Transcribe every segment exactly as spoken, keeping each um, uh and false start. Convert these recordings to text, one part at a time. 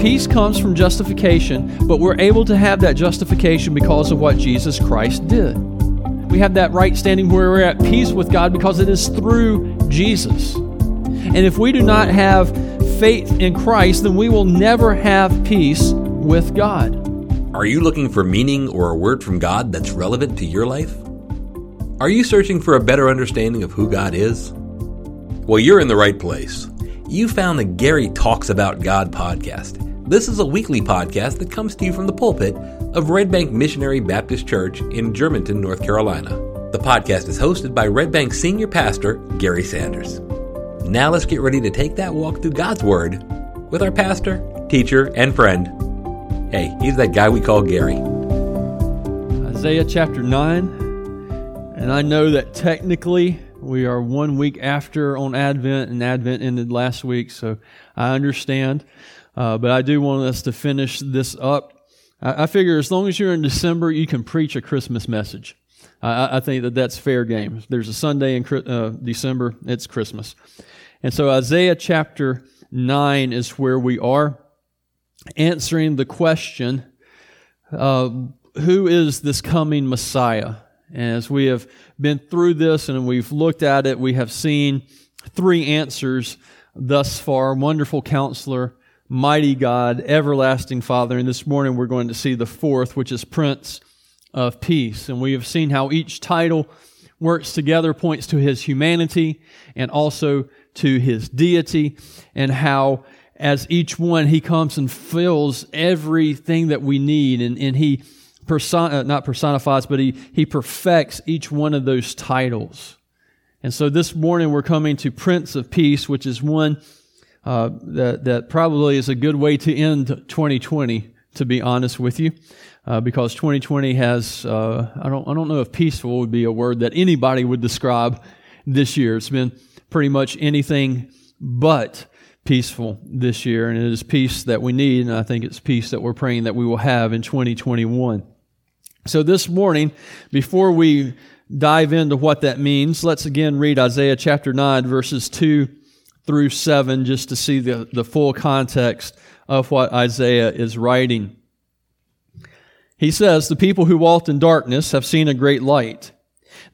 Peace comes from justification, but we're able to have that justification because of what Jesus Christ did. We have that right standing where we're at peace with God because it is through Jesus. And if we do not have faith in Christ, then we will never have peace with God. Are you looking for meaning or a word from God that's relevant to your life? Are you searching for a better understanding of who God is? Well, you're in the right place. You found the Gary Talks About God podcast. This is a weekly podcast that comes to you from the pulpit of Red Bank Missionary Baptist Church in Germantown, North Carolina. The podcast is hosted by Red Bank Senior Pastor Gary Sanders. Now let's get ready to take that walk through God's Word with our pastor, teacher, and friend. Hey, he's that guy we call Gary. Isaiah chapter nine, and I know that technically we are one week after on Advent, and Advent ended last week, so I understand, uh, but I do want us to finish this up. I, I figure as long as you're in December, you can preach a Christmas message. I, I think that that's fair game. There's a Sunday in uh, December, it's Christmas. And so Isaiah chapter nine is where we are, answering the question, uh, who is this coming Messiah? And as we have been through this and we've looked at it, we have seen three answers thus far: Wonderful Counselor, Mighty God, Everlasting Father. And this morning we're going to see the fourth, which is Prince of Peace. And we have seen how each title works together, points to his humanity and also to his deity, and how as each one he comes and fills everything that we need, and, and he Persona, not personifies, but he, he perfects each one of those titles. And so this morning we're coming to Prince of Peace, which is one uh, that, that probably is a good way to end twenty twenty, to be honest with you, uh, because twenty twenty has, uh, I don't I don't know if peaceful would be a word that anybody would describe this year. It's been pretty much anything but peaceful this year, and it is peace that we need, and I think it's peace that we're praying that we will have in twenty twenty-one. So this morning, before we dive into what that means, let's again read Isaiah chapter nine, verses two through seven, just to see the, the full context of what Isaiah is writing. He says, "The people who walked in darkness have seen a great light.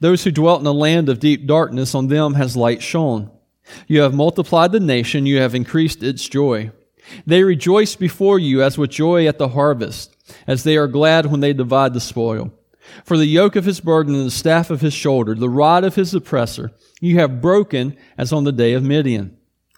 Those who dwelt in a land of deep darkness, on them has light shone. You have multiplied the nation, you have increased its joy. They rejoice before you as with joy at the harvest, as they are glad when they divide the spoil. For the yoke of his burden and the staff of his shoulder, the rod of his oppressor, you have broken as on the day of Midian.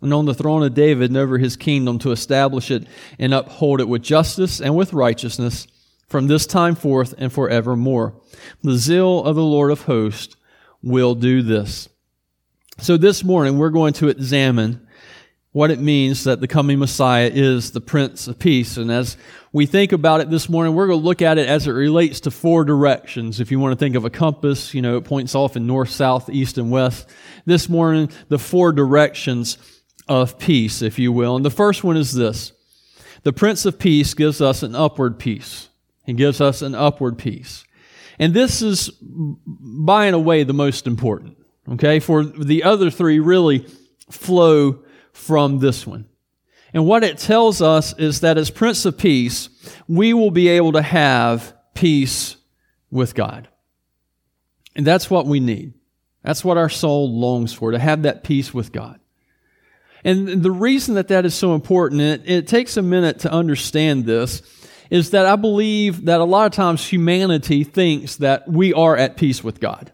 and on the throne of David and over his kingdom, to establish it and uphold it with justice and with righteousness from this time forth and forevermore. The zeal of the Lord of hosts will do this." So this morning, we're going to examine what it means that the coming Messiah is the Prince of Peace. And as we think about it this morning, we're going to look at it as it relates to four directions. If you want to think of a compass, you know, it points off in north, south, east, and west. This morning, the four directions of peace, if you will. And the first one is this: the Prince of Peace gives us an upward peace. He gives us an upward peace. And this is, by and away, the most important. Okay, for the other three really flow from this one. And what it tells us is that as Prince of Peace, we will be able to have peace with God. And that's what we need. That's what our soul longs for, to have that peace with God. And the reason that that is so important, and it, it takes a minute to understand this, is that I believe that a lot of times humanity thinks that we are at peace with God.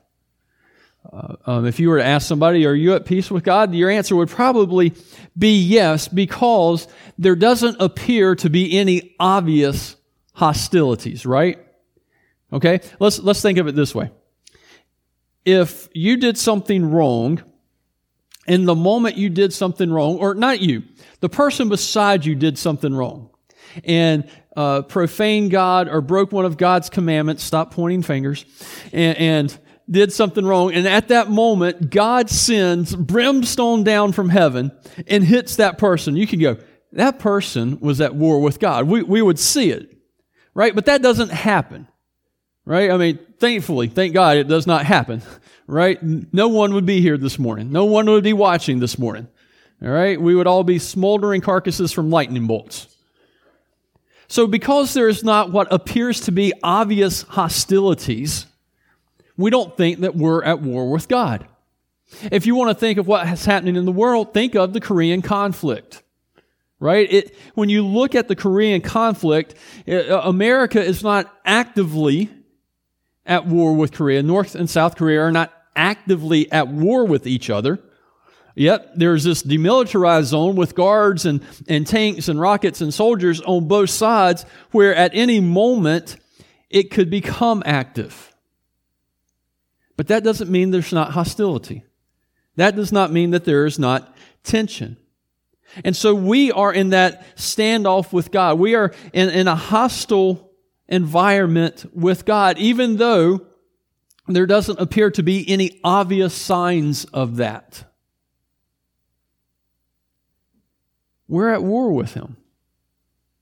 Uh, um, if you were to ask somebody, are you at peace with God? Your answer would probably be yes, because there doesn't appear to be any obvious hostilities, right? Okay, let's let's think of it this way. If you did something wrong, and the moment you did something wrong, or not you, the person beside you did something wrong, and uh, profaned God or broke one of God's commandments, stop pointing fingers, and, and did something wrong. And at that moment, God sends brimstone down from heaven and hits that person. You can go, that person was at war with God. We we would see it, right? But that doesn't happen, right? I mean, thankfully, thank God it does not happen, right? No one would be here this morning. No one would be watching this morning, all right? We would all be smoldering carcasses from lightning bolts. So because there is not what appears to be obvious hostilities, we don't think that we're at war with God. If you want to think of what's happening in the world, think of the Korean conflict, right? It, when you look at the Korean conflict, it, uh, America is not actively at war with Korea. North and South Korea are not actively at war with each other. Yet there's this demilitarized zone with guards and, and tanks and rockets and soldiers on both sides where at any moment it could become active. But that doesn't mean there's not hostility. That does not mean that there is not tension. And so we are in that standoff with God. We are in, in a hostile environment with God, even though there doesn't appear to be any obvious signs of that. We're at war with Him.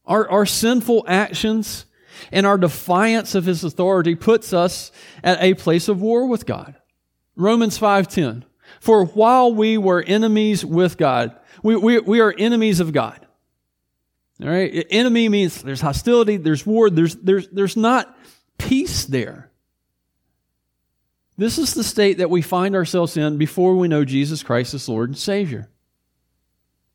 Our, our sinful actions and our defiance of His authority puts us at a place of war with God. Romans five ten. For while we were enemies with God, we, we, we are enemies of God. All right? Enemy means there's hostility, there's war, there's, there's, there's not peace there. This is the state that we find ourselves in before we know Jesus Christ as Lord and Savior.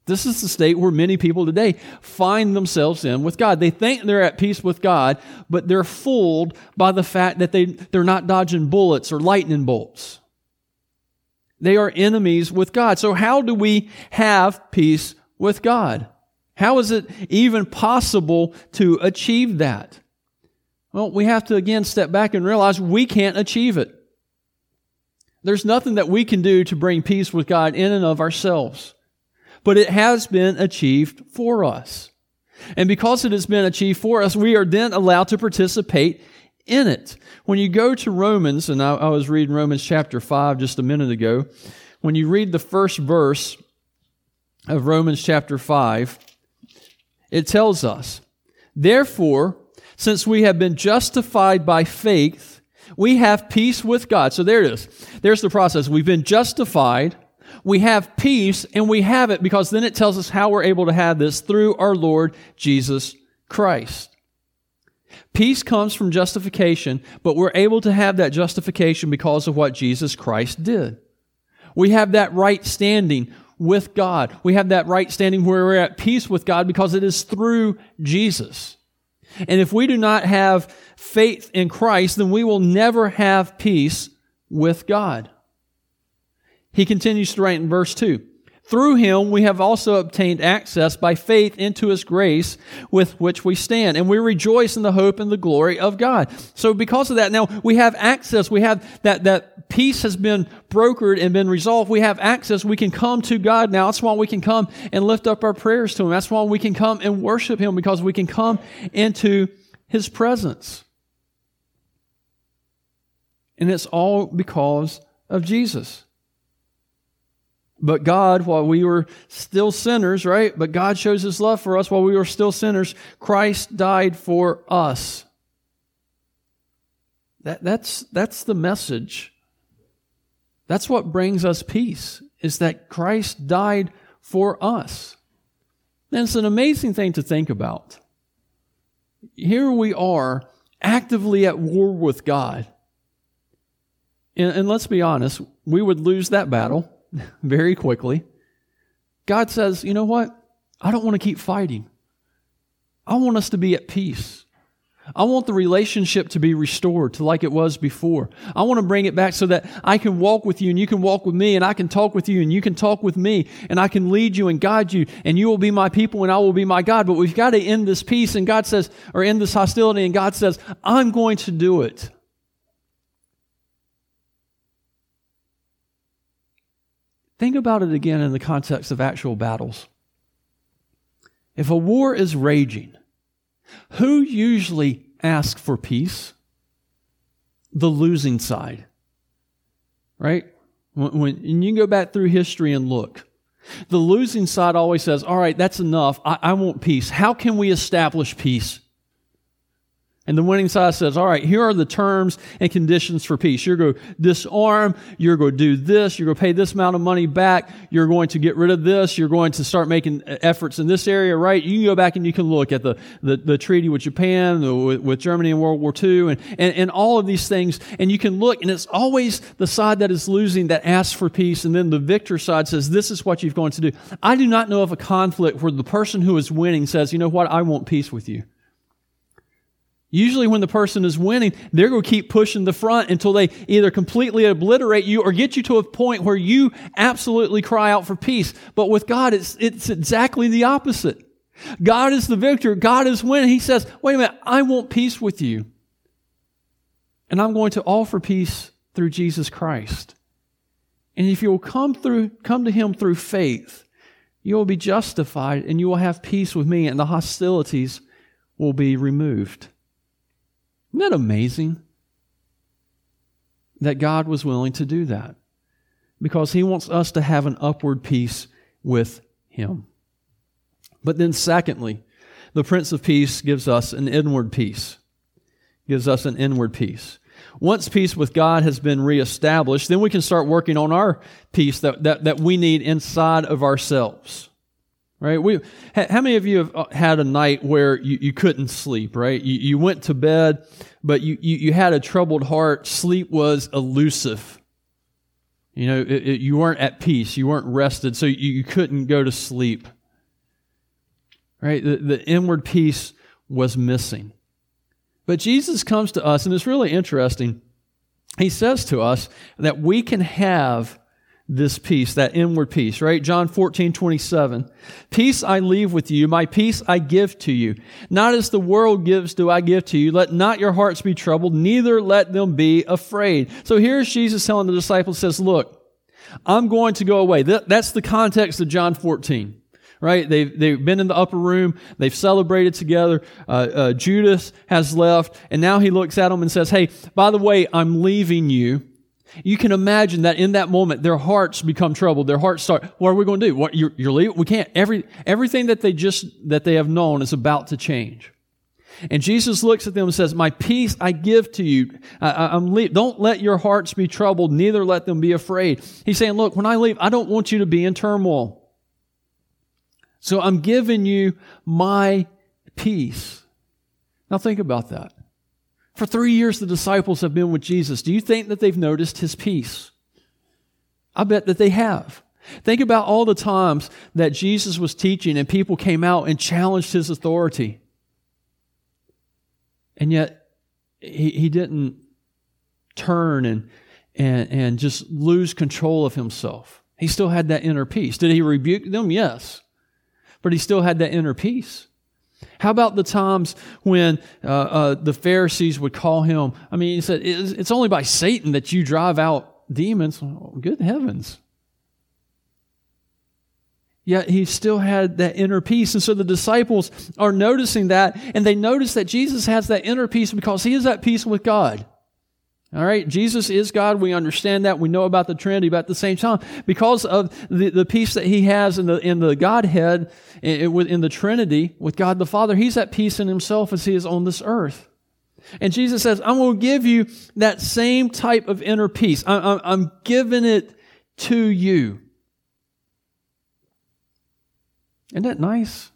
This is the state where many people today find themselves in with God. They think they're at peace with God, but they're fooled by the fact that they, they're not dodging bullets or lightning bolts. They are enemies with God. So how do we have peace with God? How is it even possible to achieve that? Well, we have to again step back and realize we can't achieve it. There's nothing that we can do to bring peace with God in and of ourselves. But it has been achieved for us. And because it has been achieved for us, we are then allowed to participate in it. When you go to Romans, and I, I was reading Romans chapter five just a minute ago, when you read the first verse of Romans chapter five, it tells us, therefore, since we have been justified by faith, we have peace with God. So there it is. There's the process. We've been justified. We have peace, and we have it because then it tells us how we're able to have this through our Lord Jesus Christ. Peace comes from justification, but we're able to have that justification because of what Jesus Christ did. We have that right standing with God. We have that right standing where we're at peace with God because it is through Jesus. And if we do not have faith in Christ, then we will never have peace with God. He continues to write in verse two, through Him we have also obtained access by faith into His grace with which we stand, and we rejoice in the hope and the glory of God. So because of that, now we have access. We have that, that peace has been brokered and been resolved. We have access. We can come to God now. That's why we can come and lift up our prayers to Him. That's why we can come and worship Him, because we can come into His presence. And it's all because of Jesus. But God, while we were still sinners, right? But God shows His love for us while we were still sinners. Christ died for us. That, that's, that's the message. That's what brings us peace, is that Christ died for us. And it's an amazing thing to think about. Here we are, actively at war with God. And, and let's be honest, we would lose that battle very quickly. God says, you know what? I don't want to keep fighting. I want us to be at peace. I want the relationship to be restored to like it was before. I want to bring it back so that I can walk with you and you can walk with me, and I can talk with you and you can talk with me, and I can lead you and guide you, and you will be my people and I will be my God. But we've got to end this peace, and God says, or end this hostility, and God says, I'm going to do it. Think about it again in the context of actual battles. If a war is raging, Who usually asks for peace? The losing side, right? When, when and you can go back through history and look. The losing side always says, all right, that's enough. I, I want peace. How can we establish peace? And the winning side says, all right, here are the terms and conditions for peace. You're going to disarm. You're going to do this. You're going to pay this amount of money back. You're going to get rid of this. You're going to start making efforts in this area, right? You can go back and you can look at the, the, the treaty with Japan, the, with, with Germany in World War Two, and, and, and all of these things. And you can look, and it's always the side that is losing that asks for peace. And then the victor side says, this is what you're going to do. I do not know of a conflict where the person who is winning says, you know what, I want peace with you. Usually when the person is winning, they're going to keep pushing the front until they either completely obliterate you or get you to a point where you absolutely cry out for peace. But with God, it's it's exactly the opposite. God is the victor. God is winning. He says, wait a minute, I want peace with you. And I'm going to offer peace through Jesus Christ. And if you will come through, come to Him through faith, you will be justified and you will have peace with me, and the hostilities will be removed. Isn't that amazing that God was willing to do that? Because He wants us to have an upward peace with Him. But then secondly, the Prince of Peace gives us an inward peace. Gives us an inward peace. Once peace with God has been reestablished, then we can start working on our peace that, that, that we need inside of ourselves. Right? We, how many of you have had a night where you, you couldn't sleep, right? You, you went to bed, but you, you, you had a troubled heart. Sleep was elusive. You know, it, it, you weren't at peace. You weren't rested, so you, you couldn't go to sleep. Right? The, the inward peace was missing. But Jesus comes to us, and it's really interesting. He says to us that we can have this peace, that inward peace, right? John fourteen twenty-seven. Peace I leave with you, my peace I give to you. Not as the world gives do I give to you. Let not your hearts be troubled, neither let them be afraid. So here's Jesus telling the disciples, says, look, I'm going to go away. That's the context of John fourteen. Right? They've, they've been in the upper room. They've celebrated together. Uh, uh, Judas has left. And now he looks at them and says, hey, by the way, I'm leaving you. You can imagine that in that moment, their hearts become troubled. Their hearts start, what are we going to do? What, you're, you're leaving? We can't. Every, everything that they just, that they have known is about to change. And Jesus looks at them and says, my peace I give to you. I, I'm leave. Don't let your hearts be troubled, neither let them be afraid. He's saying, look, when I leave, I don't want you to be in turmoil. So I'm giving you my peace. Now think about that. For three years, the disciples have been with Jesus. Do you think that they've noticed His peace? I bet that they have. Think about all the times that Jesus was teaching and people came out and challenged His authority. And yet, He, he didn't turn and, and, and just lose control of Himself. He still had that inner peace. Did He rebuke them? Yes. But He still had that inner peace. How about the times when uh, uh, the Pharisees would call Him? I mean, He said, it's only by Satan that you drive out demons. Oh, good heavens. Yet He still had that inner peace. And so the disciples are noticing that, and they notice that Jesus has that inner peace because He is at peace with God. All right, Jesus is God. We understand that. We know about the Trinity, but at the same time, because of the, the peace that He has in the in the Godhead, in, in the Trinity, with God the Father, He's at peace in Himself as He is on this earth. And Jesus says, I'm going to give you that same type of inner peace. I'm, I'm, I'm giving it to you. Isn't that nice?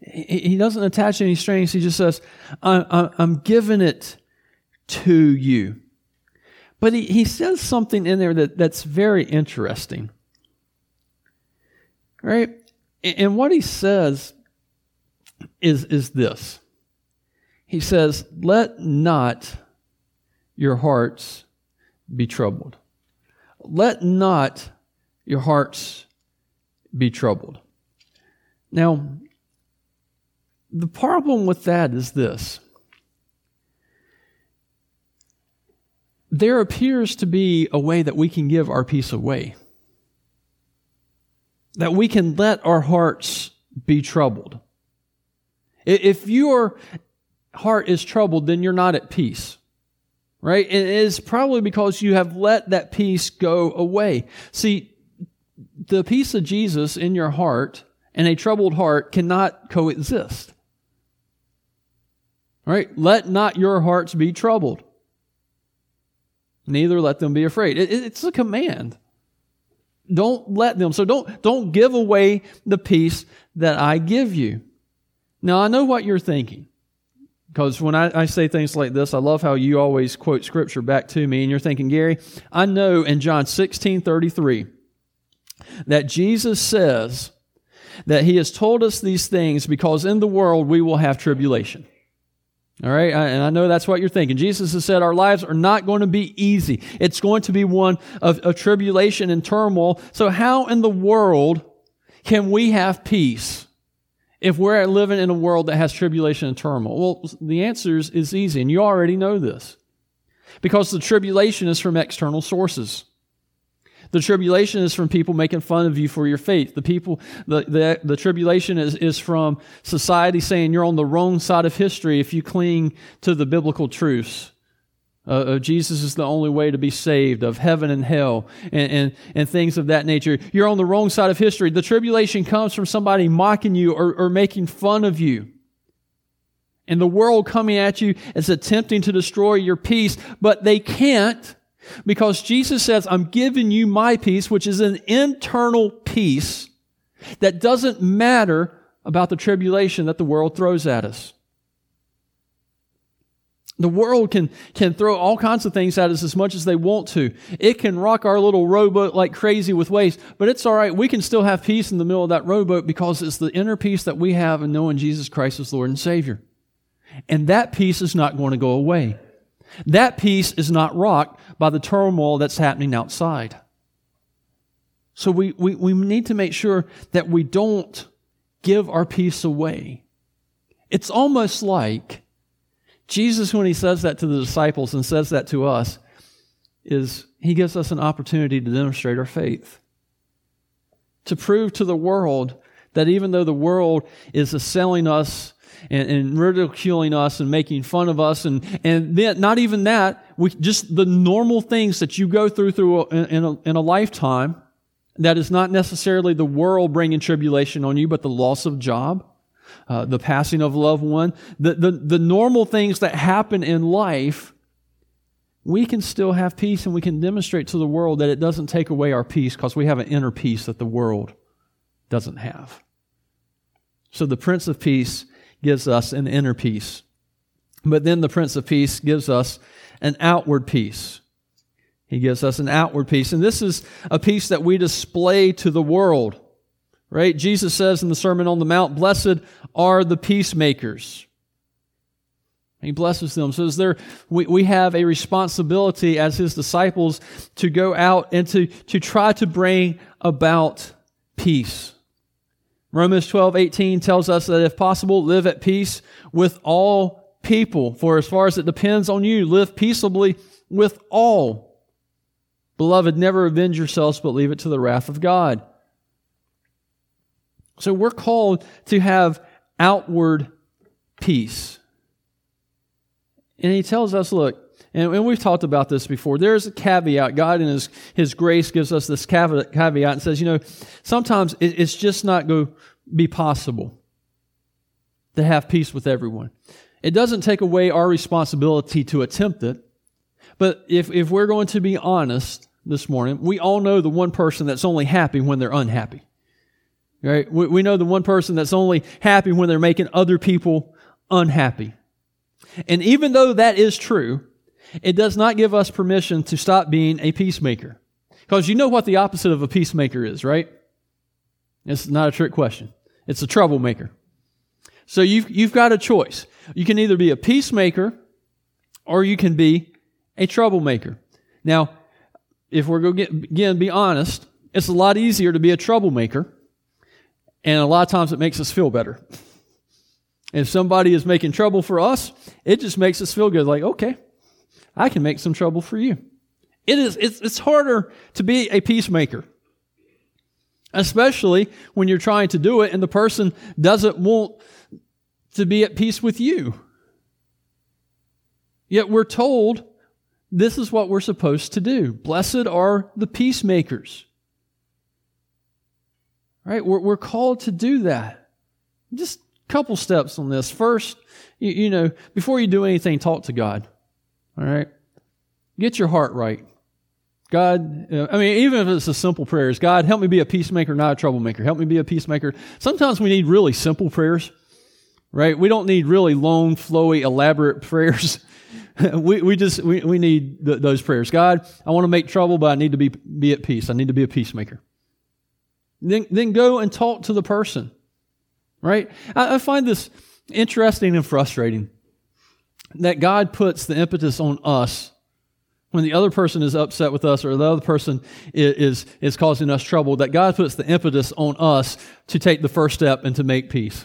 He, he doesn't attach any strings. He just says, I, I, I'm giving it to you. But he, he says something in there that, that's very interesting. Right? And what he says is, is this. He says, let not your hearts be troubled. Let not your hearts be troubled. Now, the problem with that is this. There appears to be a way that we can give our peace away. That we can let our hearts be troubled. If your heart is troubled, then you're not at peace, right? And it is probably because you have let that peace go away. See, the peace of Jesus in your heart and a troubled heart cannot coexist. Right? Let not your hearts be troubled. Neither let them be afraid. It, it's a command. Don't let them. So don't, don't give away the peace that I give you. Now, I know what you're thinking. Because when I, I say things like this, I love how you always quote Scripture back to me. And you're thinking, Gary, I know in John sixteen thirty-three that Jesus says that He has told us these things because in the world we will have tribulation. All right, and I know that's what you're thinking. Jesus has said our lives are not going to be easy. It's going to be one of, of tribulation and turmoil. So how in the world can we have peace if we're living in a world that has tribulation and turmoil? Well, the answer is, is easy, and you already know this. Because the tribulation is from external sources. The tribulation is from people making fun of you for your faith. The people, the, the, the tribulation is, is from society saying you're on the wrong side of history if you cling to the biblical truths. Uh, Jesus is the only way to be saved, of heaven and hell, and, and, and things of that nature. You're on the wrong side of history. The tribulation comes from somebody mocking you or, or making fun of you. And the world coming at you is attempting to destroy your peace, but they can't. Because Jesus says, I'm giving you my peace, which is an internal peace that doesn't matter about the tribulation that the world throws at us. The world can, can throw all kinds of things at us as much as they want to. It can rock our little rowboat like crazy with waves, but it's all right. We can still have peace in the middle of that rowboat because it's the inner peace that we have in knowing Jesus Christ as Lord and Savior. And that peace is not going to go away. That peace is not rocked by the turmoil that's happening outside. So we, we, we need to make sure that we don't give our peace away. It's almost like Jesus, when He says that to the disciples and says that to us, is He gives us an opportunity to demonstrate our faith. To prove to the world that even though the world is assailing us And, and ridiculing us and making fun of us, and and then not even that, we just the normal things that you go through through a, in a in a lifetime, that is not necessarily the world bringing tribulation on you, but the loss of job, uh, the passing of a loved one, the, the the normal things that happen in life, we can still have peace, and we can demonstrate to the world that it doesn't take away our peace because we have an inner peace that the world doesn't have. So the Prince of Peace gives us an inner peace. But then the Prince of Peace gives us an outward peace. He gives us an outward peace. And this is a peace that we display to the world, right? Jesus says in the Sermon on the Mount, blessed are the peacemakers. He blesses them. So is there, we, we have a responsibility as His disciples to go out and to, to try to bring about peace. Romans twelve eighteen tells us that if possible, live at peace with all people. For as far as it depends on you, live peaceably with all. Beloved, never avenge yourselves, but leave it to the wrath of God. So we're called to have outward peace. And He tells us, look, and we've talked about this before. There's a caveat. God in His, His grace gives us this caveat and says, you know, sometimes it's just not going to be possible to have peace with everyone. It doesn't take away our responsibility to attempt it. But if, if we're going to be honest this morning, we all know the one person that's only happy when they're unhappy. Right? We, we know the one person that's only happy when they're making other people unhappy. And even though that is true, it does not give us permission to stop being a peacemaker. Because you know what the opposite of a peacemaker is, right? It's not a trick question. It's a troublemaker. So you've, you've got a choice. You can either be a peacemaker or you can be a troublemaker. Now, if we're going to, again, be honest, it's a lot easier to be a troublemaker, and a lot of times it makes us feel better. If somebody is making trouble for us, it just makes us feel good, like, okay, I can make some trouble for you. It is, it's, it's harder to be a peacemaker, especially when you're trying to do it and the person doesn't want to be at peace with you. Yet we're told this is what we're supposed to do. Blessed are the peacemakers. Right? We're, we're called to do that. Just a couple steps on this. First, you, you know, before you do anything, talk to God. All right? Get your heart right. God, I mean, even if it's a simple prayer, it's God, help me be a peacemaker, not a troublemaker. Help me be a peacemaker. Sometimes we need really simple prayers, right? We don't need really long, flowy, elaborate prayers. we we just, we, we need th- those prayers. God, I want to make trouble, but I need to be be at peace. I need to be a peacemaker. Then then go and talk to the person, right? I, I find this interesting and frustrating that God puts the impetus on us when the other person is upset with us or the other person is, is, is causing us trouble, that God puts the impetus on us to take the first step and to make peace.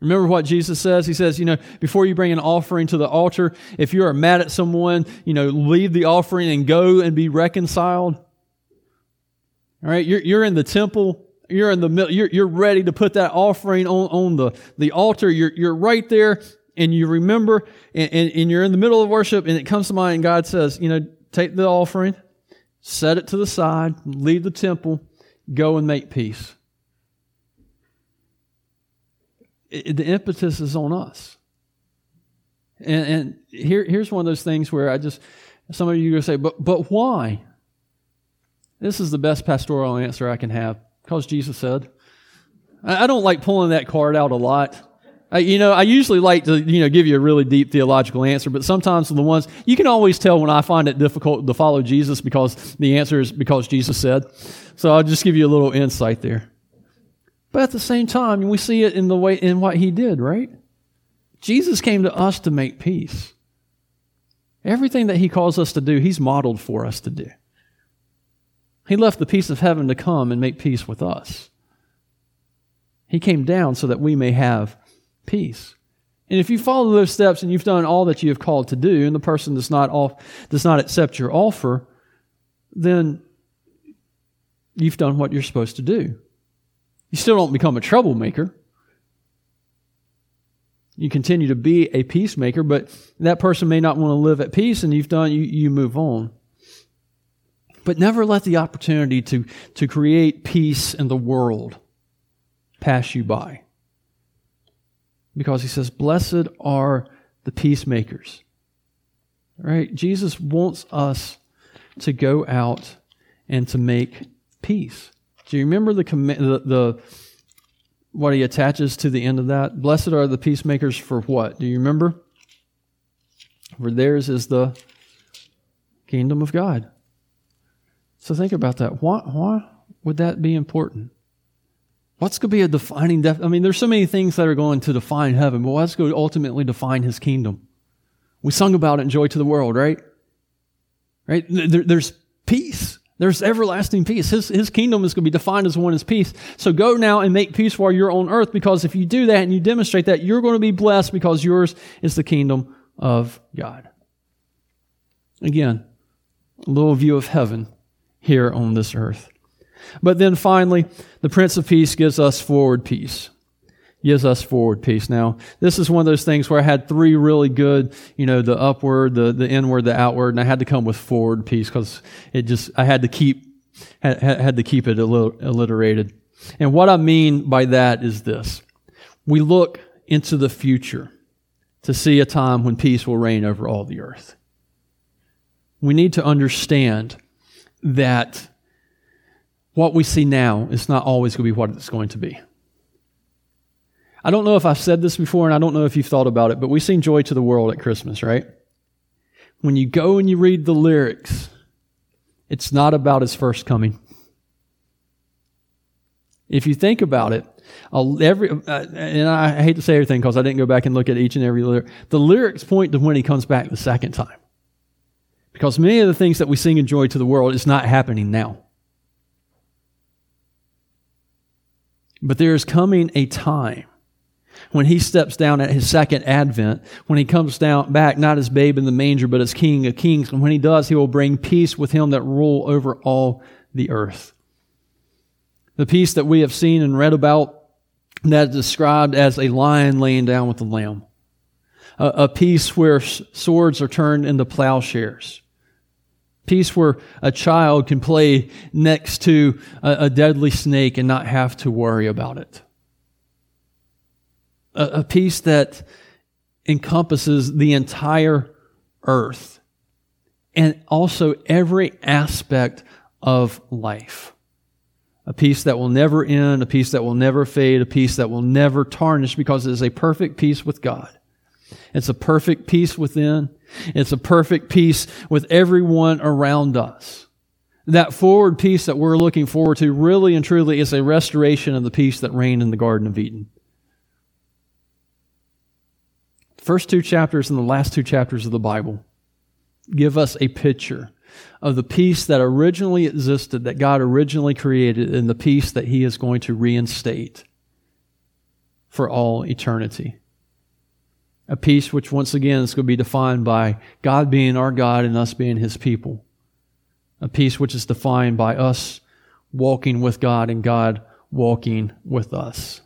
Remember what Jesus says? He says, you know, before you bring an offering to the altar, if you are mad at someone, you know, leave the offering and go and be reconciled. All right, you're, you're in the temple. You're in the middle. You're, you're ready to put that offering on, on the, the altar. You're, you're right there. And you remember, and, and, and you're in the middle of worship, and it comes to mind, and God says, you know, take the offering, set it to the side, leave the temple, go and make peace. It, it, the impetus is on us. And, and here, here's one of those things where I just, some of you are going to say, but, but why? This is the best pastoral answer I can have, because Jesus said. I, I don't like pulling that card out a lot. I, you know, I usually like to, you know, give you a really deep theological answer, but sometimes the ones, you can always tell when I find it difficult to follow Jesus because the answer is because Jesus said. So I'll just give you a little insight there. But at the same time, we see it in the way, in what he did, right? Jesus came to us to make peace. Everything that he calls us to do, he's modeled for us to do. He left the peace of heaven to come and make peace with us. He came down so that we may have peace. And if you follow those steps and you've done all that you have called to do, and the person does not off, does not accept your offer, then you've done what you're supposed to do. You still don't become a troublemaker. You continue to be a peacemaker, but that person may not want to live at peace, and you've done, you, you move on. But never let the opportunity to, to create peace in the world pass you by. Because he says, blessed are the peacemakers. Right? Jesus wants us to go out and to make peace. Do you remember the, the the what he attaches to the end of that? Blessed are the peacemakers for what? Do you remember? For theirs is the kingdom of God. So think about that. Why, why would that be important? What's going to be a defining... Def- I mean, there's so many things that are going to define heaven, but what's going to ultimately define his kingdom? We sung about it in Joy to the World, right? Right? There, there's peace. There's everlasting peace. His, his kingdom is going to be defined as one as peace. So go now and make peace while you're on earth, because if you do that and you demonstrate that, you're going to be blessed, because yours is the kingdom of God. Again, a little view of heaven here on this earth. But then finally, the Prince of Peace gives us forward peace. Gives us forward peace. Now, this is one of those things where I had three really good, you know, the upward, the, the inward, the outward, and I had to come with forward peace because it just, I had to keep, had, had to keep it alliterated. And what I mean by that is this. We look into the future to see a time when peace will reign over all the earth. We need to understand that what we see now is not always going to be what it's going to be. I don't know if I've said this before, and I don't know if you've thought about it, but we sing Joy to the World at Christmas, right? When you go and you read the lyrics, it's not about his first coming. If you think about it, every and I hate to say everything because I didn't go back and look at each and every lyric. The lyrics point to when he comes back the second time. Because many of the things that we sing in Joy to the World is not happening now. But there is coming a time when he steps down at his second advent, when he comes down back, not as babe in the manger, but as King of Kings. And when he does, he will bring peace with him that rule over all the earth. The peace that we have seen and read about that is described as a lion laying down with a lamb, a, a peace where swords are turned into plowshares, peace where a child can play next to a, a deadly snake and not have to worry about it, a, a peace that encompasses the entire earth and also every aspect of life. A peace that will never end, a peace that will never fade, a peace that will never tarnish, because it is a perfect peace with God. It's a perfect peace within. It's a perfect peace with everyone around us. That forward peace that we're looking forward to really and truly is a restoration of the peace that reigned in the Garden of Eden. First two chapters and the last two chapters of the Bible give us a picture of the peace that originally existed, that God originally created, and the peace that He is going to reinstate for all eternity. A peace which, once again, is going to be defined by God being our God and us being His people. A peace which is defined by us walking with God and God walking with us.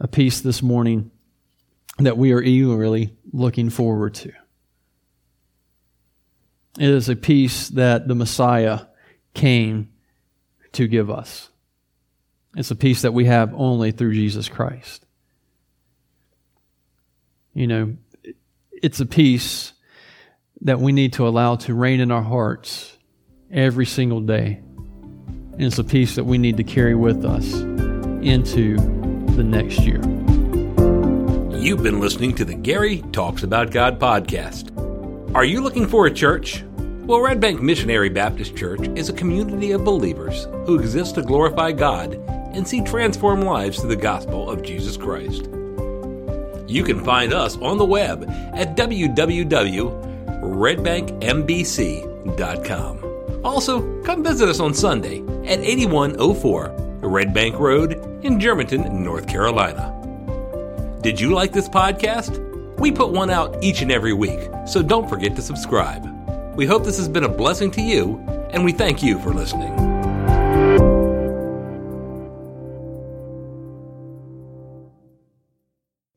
A peace this morning that we are eagerly looking forward to. It is a peace that the Messiah came to give us. It's a peace that we have only through Jesus Christ. You know, it's a peace that we need to allow to reign in our hearts every single day. And it's a peace that we need to carry with us into the next year. You've been listening to the Gary Talks About God podcast. Are you looking for a church? Well, Red Bank Missionary Baptist Church is a community of believers who exist to glorify God and see transformed lives through the gospel of Jesus Christ. You can find us on the web at w w w dot red bank m b c dot com. Also, come visit us on Sunday at eighty-one oh four Red Bank Road in Germantown, North Carolina. Did you like this podcast? We put one out each and every week, so don't forget to subscribe. We hope this has been a blessing to you, and we thank you for listening.